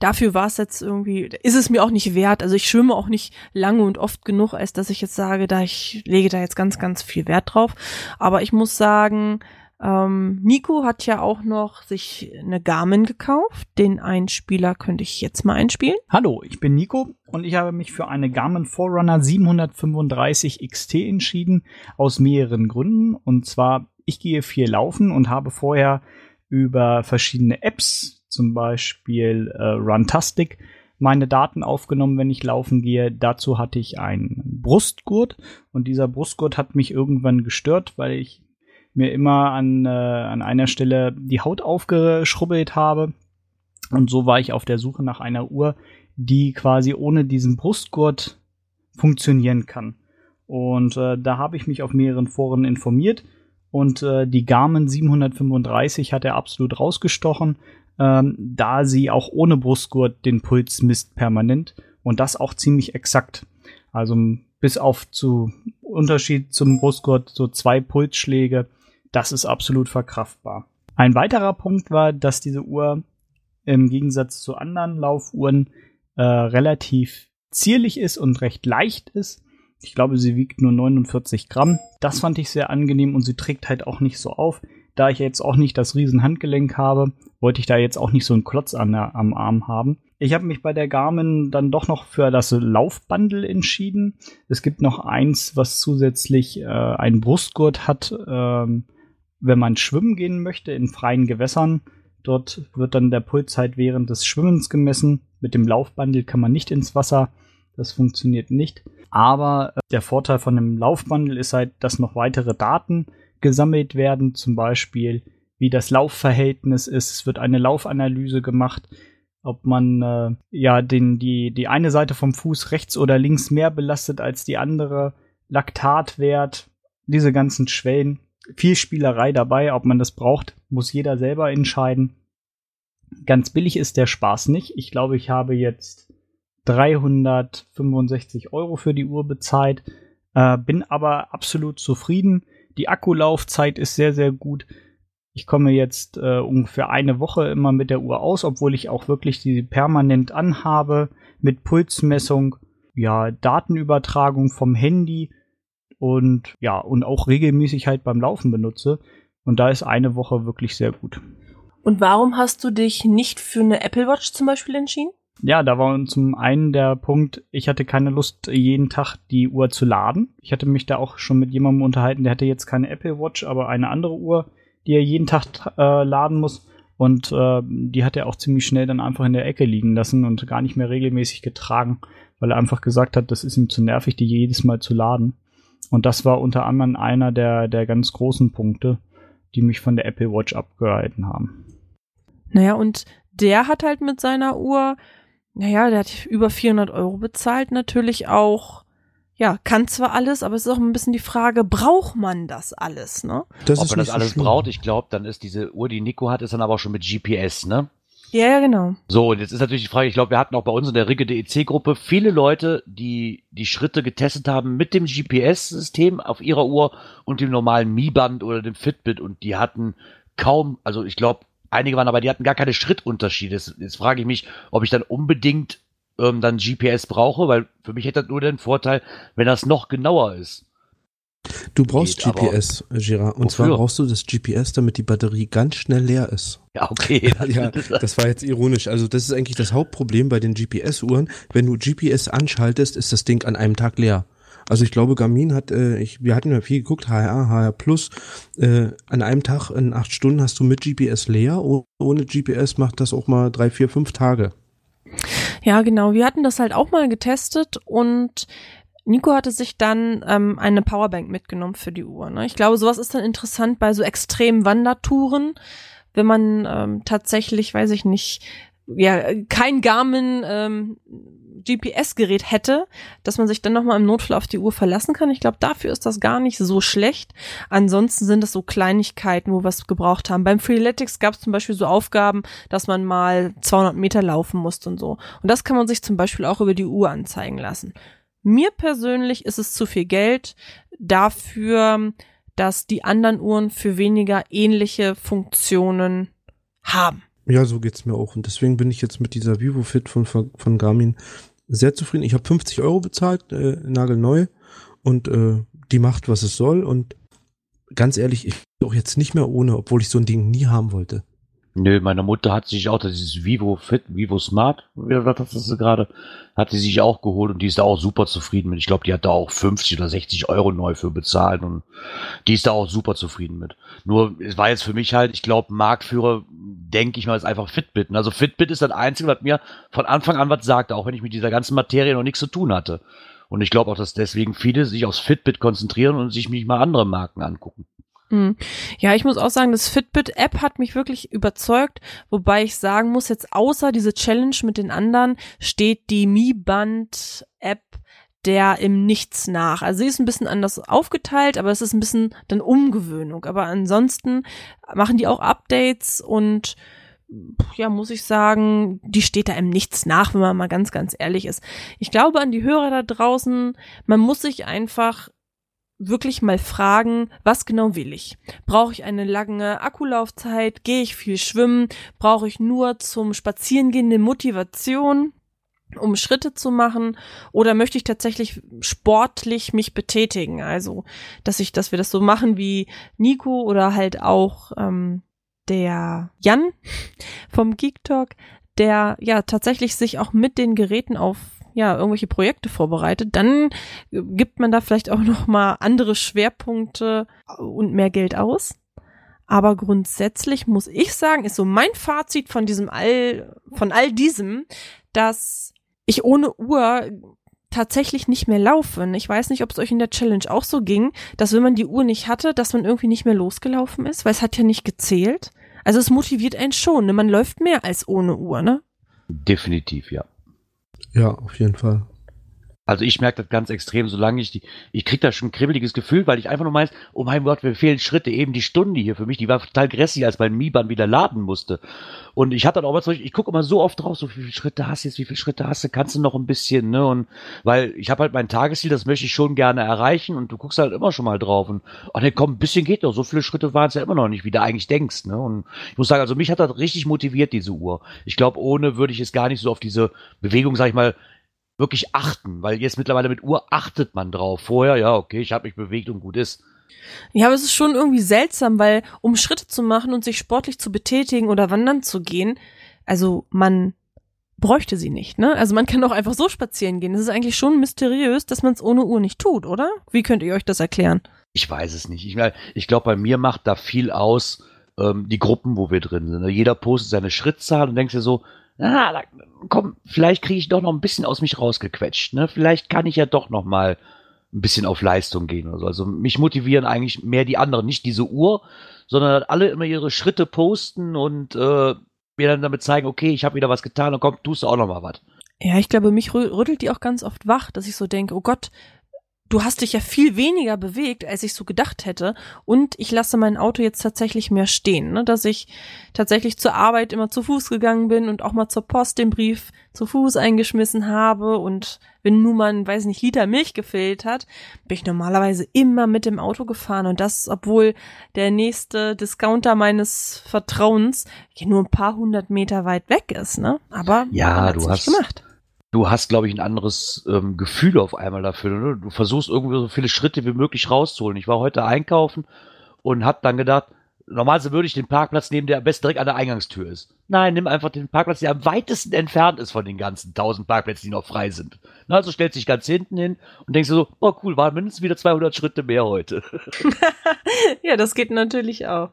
Dafür war es jetzt irgendwie, ist es mir auch nicht wert. Also ich schwimme auch nicht lange und oft genug, als dass ich jetzt sage, da ich lege da jetzt ganz, ganz viel Wert drauf. Aber ich muss sagen, ähm, Nico hat ja auch noch sich eine Garmin gekauft. Den Einspieler könnte ich jetzt mal einspielen. Hallo, ich bin Nico und ich habe mich für eine Garmin Forerunner siebenhundertfünfunddreißig X T entschieden, aus mehreren Gründen. Und zwar, ich gehe viel laufen und habe vorher über verschiedene Apps, zum Beispiel äh, Runtastic, meine Daten aufgenommen, wenn ich laufen gehe. Dazu hatte ich einen Brustgurt und dieser Brustgurt hat mich irgendwann gestört, weil ich mir immer an, äh, an einer Stelle die Haut aufgeschrubbelt habe. Und so war ich auf der Suche nach einer Uhr, die quasi ohne diesen Brustgurt funktionieren kann. Und äh, da habe ich mich auf mehreren Foren informiert und äh, die Garmin siebenhundertfünfunddreißig hat er absolut rausgestochen, Ähm, da sie auch ohne Brustgurt den Puls misst permanent und das auch ziemlich exakt. Also bis auf zu Unterschied zum Brustgurt so zwei Pulsschläge, das ist absolut verkraftbar. Ein weiterer Punkt war, dass diese Uhr im Gegensatz zu anderen Laufuhren äh, relativ zierlich ist und recht leicht ist. Ich glaube, sie wiegt nur neunundvierzig Gramm. Das fand ich sehr angenehm und sie trägt halt auch nicht so auf. Da ich jetzt auch nicht das riesen Handgelenk habe, wollte ich da jetzt auch nicht so einen Klotz an der, am Arm haben. Ich habe mich bei der Garmin dann doch noch für das Laufbundle entschieden. Es gibt noch eins, was zusätzlich äh, einen Brustgurt hat, ähm, wenn man schwimmen gehen möchte in freien Gewässern. Dort wird dann der Puls halt während des Schwimmens gemessen. Mit dem Laufbundle kann man nicht ins Wasser. Das funktioniert nicht. Aber äh, der Vorteil von dem Laufbundle ist halt, dass noch weitere Daten gesammelt werden, zum Beispiel wie das Laufverhältnis ist. Es wird eine Laufanalyse gemacht, ob man äh, ja den, die, die eine Seite vom Fuß rechts oder links mehr belastet als die andere, Laktatwert, diese ganzen Schwellen, viel Spielerei dabei, ob man das braucht, muss jeder selber entscheiden. Ganz billig ist der Spaß nicht. Ich glaube, ich habe jetzt dreihundertfünfundsechzig Euro für die Uhr bezahlt, äh, bin aber absolut zufrieden. Die Akkulaufzeit ist sehr, sehr gut. Ich komme jetzt äh, ungefähr eine Woche immer mit der Uhr aus, obwohl ich auch wirklich die permanent anhabe, mit Pulsmessung, ja, Datenübertragung vom Handy und ja, und auch regelmäßig halt beim Laufen benutze. Und da ist eine Woche wirklich sehr gut. Und warum hast du dich nicht für eine Apple Watch zum Beispiel entschieden? Ja, da war zum einen der Punkt, ich hatte keine Lust, jeden Tag die Uhr zu laden. Ich hatte mich da auch schon mit jemandem unterhalten, der hatte jetzt keine Apple Watch, aber eine andere Uhr, die er jeden Tag äh, laden muss. Und äh, die hat er auch ziemlich schnell dann einfach in der Ecke liegen lassen und gar nicht mehr regelmäßig getragen, weil er einfach gesagt hat, das ist ihm zu nervig, die jedes Mal zu laden. Und das war unter anderem einer der, der ganz großen Punkte, die mich von der Apple Watch abgehalten haben. Naja, und der hat halt mit seiner Uhr... Naja, der hat über vierhundert Euro bezahlt, natürlich auch, ja, kann zwar alles, aber es ist auch ein bisschen die Frage, braucht man das alles, ne? Das Ob man das alles braucht, ich glaube, dann ist diese Uhr, die Nico hat, ist dann aber auch schon mit G P S, ne? Ja, ja, genau. So, und jetzt ist natürlich die Frage, ich glaube, wir hatten auch bei uns in der Rigge-D E C-Gruppe viele Leute, die die Schritte getestet haben mit dem G P S-System auf ihrer Uhr und dem normalen Mi Band oder dem Fitbit und die hatten kaum, also ich glaube, einige waren aber, die hatten gar keine Schrittunterschiede. Jetzt, jetzt frage ich mich, ob ich dann unbedingt ähm, dann G P S brauche, weil für mich hätte das nur den Vorteil, wenn das noch genauer ist. Du brauchst Geht, G P S, Girard. Und wofür? Zwar brauchst du das G P S, damit die Batterie ganz schnell leer ist. Ja, okay. Ja, das war jetzt ironisch. Also das ist eigentlich das Hauptproblem bei den G P S-Uhren. Wenn du G P S anschaltest, ist das Ding an einem Tag leer. Also ich glaube, Garmin hat, äh, ich, wir hatten ja viel geguckt, H R, H R Plus, äh, an einem Tag in acht Stunden hast du mit G P S leer, oh, ohne G P S macht das auch mal drei, vier, fünf Tage. Ja, genau, wir hatten das halt auch mal getestet und Nico hatte sich dann ähm, eine Powerbank mitgenommen für die Uhr, ne? Ich glaube, sowas ist dann interessant bei so extremen Wandertouren, wenn man ähm, tatsächlich, weiß ich nicht, ja, kein Garmin ähm, G P S-Gerät hätte, dass man sich dann nochmal im Notfall auf die Uhr verlassen kann. Ich glaube, dafür ist das gar nicht so schlecht. Ansonsten sind das so Kleinigkeiten, wo wir es gebraucht haben. Beim Freeletics gab es zum Beispiel so Aufgaben, dass man mal zweihundert Meter laufen musste und so. Und das kann man sich zum Beispiel auch über die Uhr anzeigen lassen. Mir persönlich ist es zu viel Geld dafür, dass die anderen Uhren für weniger ähnliche Funktionen haben. Ja, so geht's mir auch. Und deswegen bin ich jetzt mit dieser Vivo Fit von, von Garmin sehr zufrieden. Ich habe fünfzig Euro bezahlt, äh, nagelneu. Und äh, die macht, was es soll. Und ganz ehrlich, ich bin auch jetzt nicht mehr ohne, obwohl ich so ein Ding nie haben wollte. Nö, meine Mutter hat sich auch, das ist Vivo Fit, Vivo Smart, das ist sie gerade, hat sie sich auch geholt und die ist da auch super zufrieden mit. Ich glaube, die hat da auch fünfzig oder sechzig Euro neu für bezahlt und die ist da auch super zufrieden mit. Nur, es war jetzt für mich halt, ich glaube, Marktführer, denke ich mal, ist einfach Fitbit. Also Fitbit ist das Einzige, was mir von Anfang an was sagte, auch wenn ich mit dieser ganzen Materie noch nichts zu tun hatte. Und ich glaube auch, dass deswegen viele sich aufs Fitbit konzentrieren und sich nicht mal andere Marken angucken. Ja, ich muss auch sagen, das Fitbit-App hat mich wirklich überzeugt, wobei ich sagen muss, jetzt außer diese Challenge mit den anderen steht die Mi Band-App der im Nichts nach. Also sie ist ein bisschen anders aufgeteilt, aber es ist ein bisschen dann Umgewöhnung. Aber ansonsten machen die auch Updates und ja, muss ich sagen, die steht da im Nichts nach, wenn man mal ganz, ganz ehrlich ist. Ich glaube an die Hörer da draußen, man muss sich einfach wirklich mal fragen, was genau will ich? Brauche ich eine lange Akkulaufzeit? Gehe ich viel schwimmen? Brauche ich nur zum Spazierengehen eine Motivation, um Schritte zu machen? Oder möchte ich tatsächlich sportlich mich betätigen? Also, dass ich, dass wir das so machen wie Nico oder halt auch ähm, der Jan vom Geek Talk, der ja tatsächlich sich auch mit den Geräten auf ja, irgendwelche Projekte vorbereitet, dann gibt man da vielleicht auch nochmal andere Schwerpunkte und mehr Geld aus. Aber grundsätzlich muss ich sagen, ist so mein Fazit von diesem all, von all diesem, dass ich ohne Uhr tatsächlich nicht mehr laufe. Ich weiß nicht, ob es euch in der Challenge auch so ging, dass wenn man die Uhr nicht hatte, dass man irgendwie nicht mehr losgelaufen ist, weil es hat ja nicht gezählt. Also es motiviert einen schon, ne? Man läuft mehr als ohne Uhr, ne? Definitiv, ja. Ja, auf jeden Fall. Also ich merke das ganz extrem, solange ich die, ich kriege da schon ein kribbeliges Gefühl, weil ich einfach nur meins, oh mein Gott, mir fehlen Schritte, eben die Stunde hier für mich, die war total grässlich, als mein Mi Band wieder laden musste. Und ich hatte dann auch mal, ich gucke immer so oft drauf, so wie viele Schritte hast du jetzt, wie viele Schritte hast du, kannst du noch ein bisschen, ne, und weil ich habe halt mein Tagesziel, das möchte ich schon gerne erreichen und du guckst halt immer schon mal drauf und, oh ne, komm, ein bisschen geht doch, so viele Schritte waren es ja immer noch nicht, wie du eigentlich denkst, ne, und ich muss sagen, also mich hat das richtig motiviert, diese Uhr. Ich glaube, ohne würde ich es gar nicht so auf diese Bewegung, sag ich mal, wirklich achten, weil jetzt mittlerweile mit Uhr achtet man drauf. Vorher, ja, okay, ich habe mich bewegt und gut ist. Ja, aber es ist schon irgendwie seltsam, weil um Schritte zu machen und sich sportlich zu betätigen oder wandern zu gehen, also man bräuchte sie nicht, ne? Also man kann auch einfach so spazieren gehen. Das ist eigentlich schon mysteriös, dass man es ohne Uhr nicht tut, oder? Wie könnt ihr euch das erklären? Ich weiß es nicht. Ich, ich glaube, bei mir macht da viel aus ähm, die Gruppen, wo wir drin sind. Jeder postet seine Schrittzahl und denkt sich so, ah, komm, vielleicht kriege ich doch noch ein bisschen aus mich rausgequetscht, ne? Vielleicht kann ich ja doch noch mal ein bisschen auf Leistung gehen oder so. Also mich motivieren eigentlich mehr die anderen, nicht diese Uhr, sondern dass alle immer ihre Schritte posten und äh, mir dann damit zeigen, okay, ich habe wieder was getan und komm, tust du auch noch mal was. Ja, ich glaube, mich rüttelt die auch ganz oft wach, dass ich so denke, oh Gott, du hast dich ja viel weniger bewegt, als ich so gedacht hätte. Und ich lasse mein Auto jetzt tatsächlich mehr stehen, ne? Dass ich tatsächlich zur Arbeit immer zu Fuß gegangen bin und auch mal zur Post den Brief zu Fuß eingeschmissen habe. Und wenn nun mal ein, weiß nicht, Liter Milch gefehlt hat, bin ich normalerweise immer mit dem Auto gefahren. Und das, obwohl der nächste Discounter meines Vertrauens nur ein paar hundert Meter weit weg ist, ne? Aber ja, hat's du nicht hast gemacht. Du hast, glaube ich, ein anderes ähm, Gefühl auf einmal dafür. Ne? Du versuchst irgendwie so viele Schritte wie möglich rauszuholen. Ich war heute einkaufen und habe dann gedacht, normalerweise würde ich den Parkplatz nehmen, der am besten direkt an der Eingangstür ist. Nein, nimm einfach den Parkplatz, der am weitesten entfernt ist von den ganzen tausend Parkplätzen, die noch frei sind. Na, also stellst dich ganz hinten hin und denkst dir so, oh cool, waren mindestens wieder zweihundert Schritte mehr heute. Ja, das geht natürlich auch.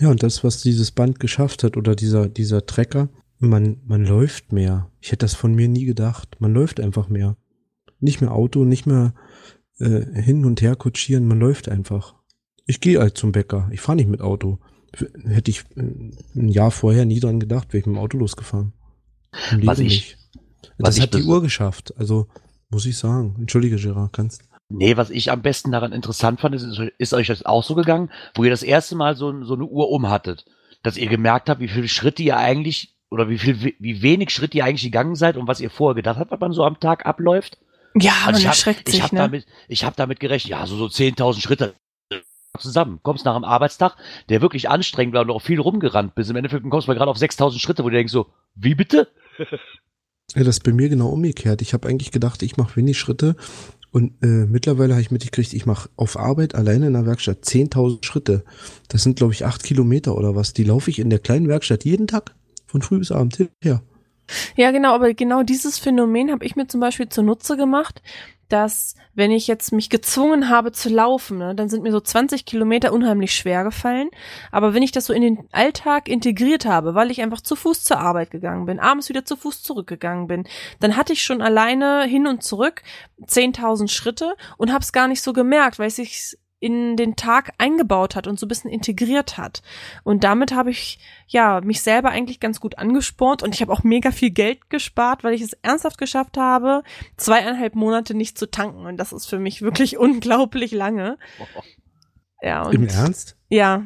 Ja, und das, was dieses Band geschafft hat oder dieser, dieser Tracker, Man, man läuft mehr. Ich hätte das von mir nie gedacht. Man läuft einfach mehr. Nicht mehr Auto, nicht mehr äh, hin und her kutschieren. Man läuft einfach. Ich gehe halt zum Bäcker. Ich fahre nicht mit Auto. Hätte ich ein Jahr vorher nie dran gedacht, wäre ich mit dem Auto losgefahren. Was ich, was das ich hat die Uhr geschafft. Also muss ich sagen. Entschuldige, Gerard, kannst. Nee, was ich am besten daran interessant fand, ist, ist euch das auch so gegangen, wo ihr das erste Mal so, so eine Uhr umhattet, dass ihr gemerkt habt, wie viele Schritte ihr eigentlich oder wie viel, wie wenig Schritte ihr eigentlich gegangen seid und was ihr vorher gedacht habt, was man so am Tag abläuft. Ja, also man ich hab, erschreckt ich sich, hab ne? damit, ich habe damit gerechnet, ja, so, so zehntausend Schritte zusammen. Kommst nach einem Arbeitstag, der wirklich anstrengend war und auch viel rumgerannt bist. Im Endeffekt kommst du gerade auf sechstausend Schritte, wo du denkst so, wie bitte? Ja, das ist bei mir genau umgekehrt. Ich habe eigentlich gedacht, ich mache wenig Schritte und äh, mittlerweile habe ich mitgekriegt, ich mache auf Arbeit alleine in der Werkstatt zehntausend Schritte. Das sind, glaube ich, acht Kilometer oder was. Die laufe ich in der kleinen Werkstatt jeden Tag von früh bis abend hinher. Ja, genau, aber genau dieses Phänomen habe ich mir zum Beispiel zunutze gemacht, dass wenn ich jetzt mich gezwungen habe zu laufen, ne, dann sind mir so zwanzig Kilometer unheimlich schwer gefallen, aber wenn ich das so in den Alltag integriert habe, weil ich einfach zu Fuß zur Arbeit gegangen bin, abends wieder zu Fuß zurückgegangen bin, dann hatte ich schon alleine hin und zurück zehntausend Schritte und habe es gar nicht so gemerkt, weil es sich in den Tag eingebaut hat und so ein bisschen integriert hat. Und damit habe ich ja mich selber eigentlich ganz gut angespornt und ich habe auch mega viel Geld gespart, weil ich es ernsthaft geschafft habe, zweieinhalb Monate nicht zu tanken. Und das ist für mich wirklich unglaublich lange. Ja, und im Ernst? Ja,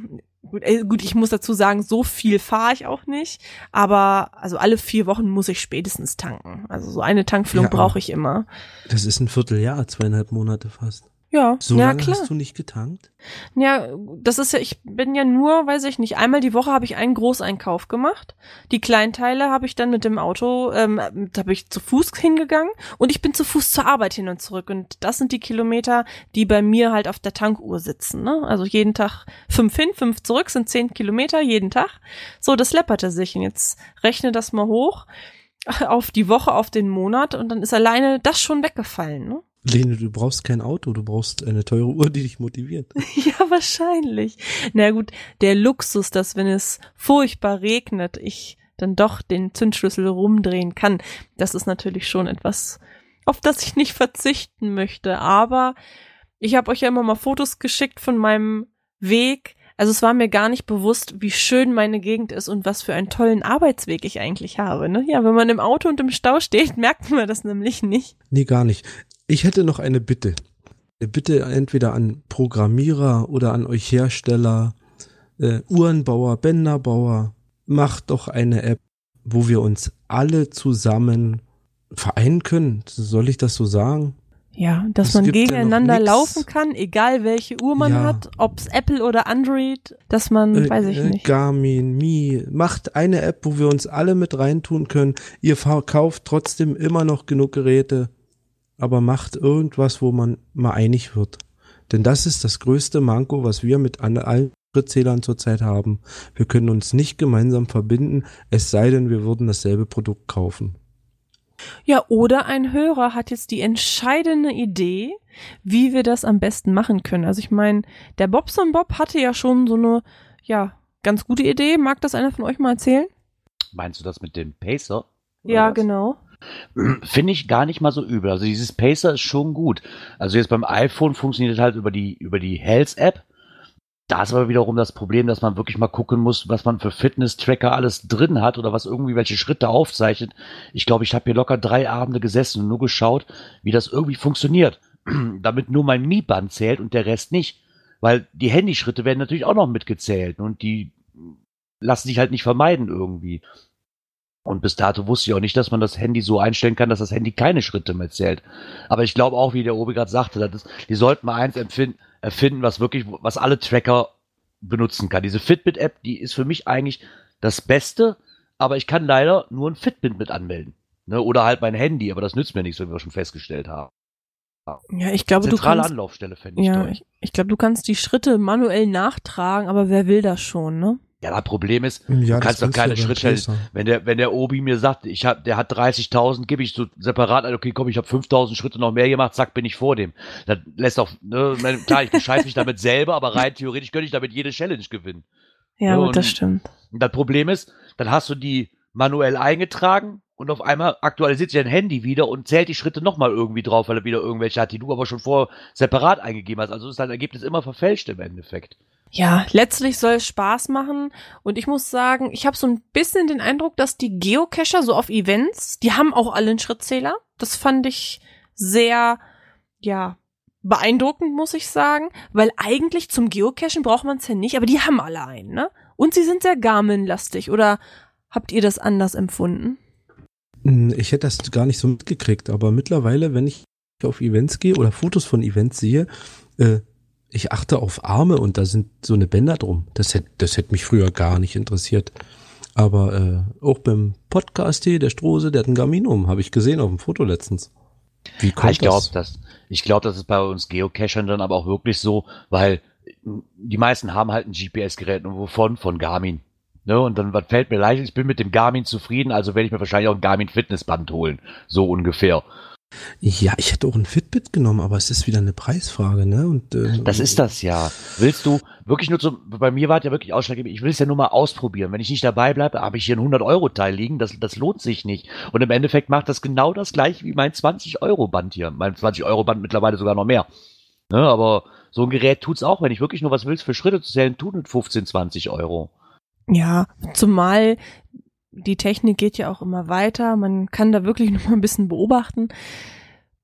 gut, äh, gut, ich muss dazu sagen, so viel fahre ich auch nicht. Aber also alle vier Wochen muss ich spätestens tanken. Also so eine Tankfüllung ja, brauche ich immer. Das ist ein Vierteljahr, zweieinhalb Monate fast. Ja, so lange ja, hast du nicht getankt? Ja, das ist ja, ich bin ja nur, weiß ich nicht, einmal die Woche habe ich einen Großeinkauf gemacht. Die Kleinteile habe ich dann mit dem Auto, ähm, da bin ich zu Fuß hingegangen und ich bin zu Fuß zur Arbeit hin und zurück. Und das sind die Kilometer, die bei mir halt auf der Tankuhr sitzen, ne? Also jeden Tag fünf hin, fünf zurück, sind zehn Kilometer jeden Tag. So, das läpperte sich. Und jetzt rechne das mal hoch auf die Woche, auf den Monat und dann ist alleine das schon weggefallen, ne? Lene, du brauchst kein Auto, du brauchst eine teure Uhr, die dich motiviert. Ja, wahrscheinlich. Na gut, der Luxus, dass wenn es furchtbar regnet, ich dann doch den Zündschlüssel rumdrehen kann, das ist natürlich schon etwas, auf das ich nicht verzichten möchte. Aber ich habe euch ja immer mal Fotos geschickt von meinem Weg. Also es war mir gar nicht bewusst, wie schön meine Gegend ist und was für einen tollen Arbeitsweg ich eigentlich habe. Ne? Ja, wenn man im Auto und im Stau steht, merkt man das nämlich nicht. Nee, gar nicht. Ich hätte noch eine Bitte. Eine Bitte entweder an Programmierer oder an euch Hersteller, äh, Uhrenbauer, Bänderbauer. Macht doch eine App, wo wir uns alle zusammen vereinen können. Soll ich das so sagen? Ja, dass es man gegeneinander ja laufen kann, egal welche Uhr man ja hat, ob es Apple oder Android, dass man, äh, weiß ich äh, nicht. Garmin, Mi, macht eine App, wo wir uns alle mit reintun können. Ihr verkauft trotzdem immer noch genug Geräte. Aber macht irgendwas, wo man mal einig wird. Denn das ist das größte Manko, was wir mit allen Schrittzählern zurzeit haben. Wir können uns nicht gemeinsam verbinden, es sei denn, wir würden dasselbe Produkt kaufen. Ja, oder ein Hörer hat jetzt die entscheidende Idee, wie wir das am besten machen können. Also ich meine, der Bobson Bob hatte ja schon so eine, ja, ganz gute Idee. Mag das einer von euch mal erzählen? Meinst du das mit dem Pacer? Ja, genau. Finde ich gar nicht mal so übel. Also dieses Pacer ist schon gut. Also jetzt beim iPhone funktioniert es halt über die, über die Health-App. Da ist aber wiederum das Problem, dass man wirklich mal gucken muss, was man für Fitness-Tracker alles drin hat oder was irgendwie welche Schritte aufzeichnet. Ich glaube, ich habe hier locker drei Abende gesessen und nur geschaut, wie das irgendwie funktioniert. Damit nur mein Mi Band zählt und der Rest nicht. Weil die Handyschritte werden natürlich auch noch mitgezählt und die lassen sich halt nicht vermeiden irgendwie. Und bis dato wusste ich auch nicht, dass man das Handy so einstellen kann, dass das Handy keine Schritte mehr zählt. Aber ich glaube auch, wie der Obi gerade sagte, das ist, die sollten mal eins empfinden, erfinden, was wirklich, was alle Tracker benutzen kann. Diese Fitbit-App, die ist für mich eigentlich das Beste, aber ich kann leider nur ein Fitbit mit anmelden. Ne? Oder halt mein Handy, aber das nützt mir nichts, wenn wir schon festgestellt haben. Ja, ich glaube, Zentrale du kannst, Anlaufstelle fände ich ja, toll. Ich, ich glaube, du kannst die Schritte manuell nachtragen, aber wer will das schon, ne? Ja, das Problem ist, ja, du kannst doch keine Schritte. Wenn der, wenn der Obi mir sagt, ich hab, der hat dreißigtausend, gebe ich so separat, okay, komm, ich habe fünftausend Schritte noch mehr gemacht, zack, bin ich vor dem. Das lässt auch, ne, klar, ich bescheiß mich damit selber, aber rein theoretisch könnte ich damit jede Challenge gewinnen. Ja, und das stimmt. Das Problem ist, dann hast du die manuell eingetragen und auf einmal aktualisiert sich dein Handy wieder und zählt die Schritte nochmal irgendwie drauf, weil er wieder irgendwelche hat, die du aber schon vor separat eingegeben hast. Also ist dein Ergebnis immer verfälscht im Endeffekt. Ja, letztlich soll es Spaß machen und ich muss sagen, ich habe so ein bisschen den Eindruck, dass die Geocacher so auf Events, die haben auch alle einen Schrittzähler. Das fand ich sehr, ja, beeindruckend, muss ich sagen, weil eigentlich zum Geocachen braucht man es ja nicht, aber die haben alle einen, ne? Und sie sind sehr Garmin-lastig, oder habt ihr das anders empfunden? Ich hätte das gar nicht so mitgekriegt, aber mittlerweile, wenn ich auf Events gehe oder Fotos von Events sehe, äh, ich achte auf Arme und da sind so eine Bänder drum. Das hätte das hätte mich früher gar nicht interessiert. Aber äh, auch beim Podcast hier, der Strose, der hat einen Garmin um, habe ich gesehen auf dem Foto letztens. Wie kommt ich glaub, das? Ich glaube, das ist bei uns Geocachern dann aber auch wirklich so, weil die meisten haben halt ein G P S-Gerät und wovon? Von Garmin. Ne? Und dann was fällt mir leicht, ich bin mit dem Garmin zufrieden, also werde ich mir wahrscheinlich auch ein Garmin Fitnessband holen. So ungefähr. Ja, ich hätte auch ein Fitbit genommen, aber es ist wieder eine Preisfrage, ne? Und, äh, das ist das ja. Willst du wirklich nur zum, bei mir war es ja wirklich ausschlaggebend, ich will es ja nur mal ausprobieren. Wenn ich nicht dabei bleibe, habe ich hier ein hundert-Euro-Teil liegen, das, das lohnt sich nicht. Und im Endeffekt macht das genau das gleiche wie mein zwanzig-Euro-Band hier. Mein zwanzig-Euro-Band mittlerweile sogar noch mehr. Ne? Aber so ein Gerät tut's auch, wenn ich wirklich nur was willst, für Schritte zu zählen, tut mit fünfzehn, zwanzig Euro. Ja, zumal die Technik geht ja auch immer weiter. Man kann da wirklich noch mal ein bisschen beobachten.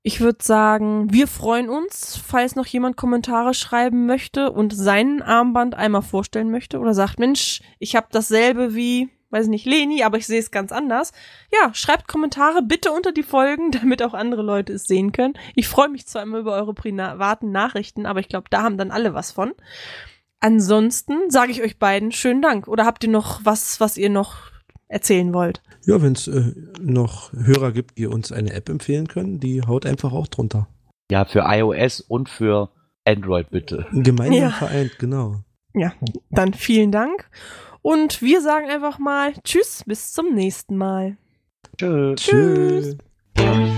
Ich würde sagen, wir freuen uns, falls noch jemand Kommentare schreiben möchte und seinen Armband einmal vorstellen möchte oder sagt, Mensch, ich habe dasselbe wie, weiß nicht, Leni, aber ich sehe es ganz anders. Ja, schreibt Kommentare bitte unter die Folgen, damit auch andere Leute es sehen können. Ich freue mich zwar immer über eure privaten Nachrichten, aber ich glaube, da haben dann alle was von. Ansonsten sage ich euch beiden schönen Dank. Oder habt ihr noch was, was ihr noch erzählen wollt? Ja, wenn es äh, noch Hörer gibt, die uns eine App empfehlen können, die haut einfach auch drunter. Ja, für iOS und für Android bitte. Gemeinsam ja. Vereint, genau. Ja, dann vielen Dank. Und wir sagen einfach mal Tschüss, bis zum nächsten Mal. Tschö. Tschüss. Tschüss.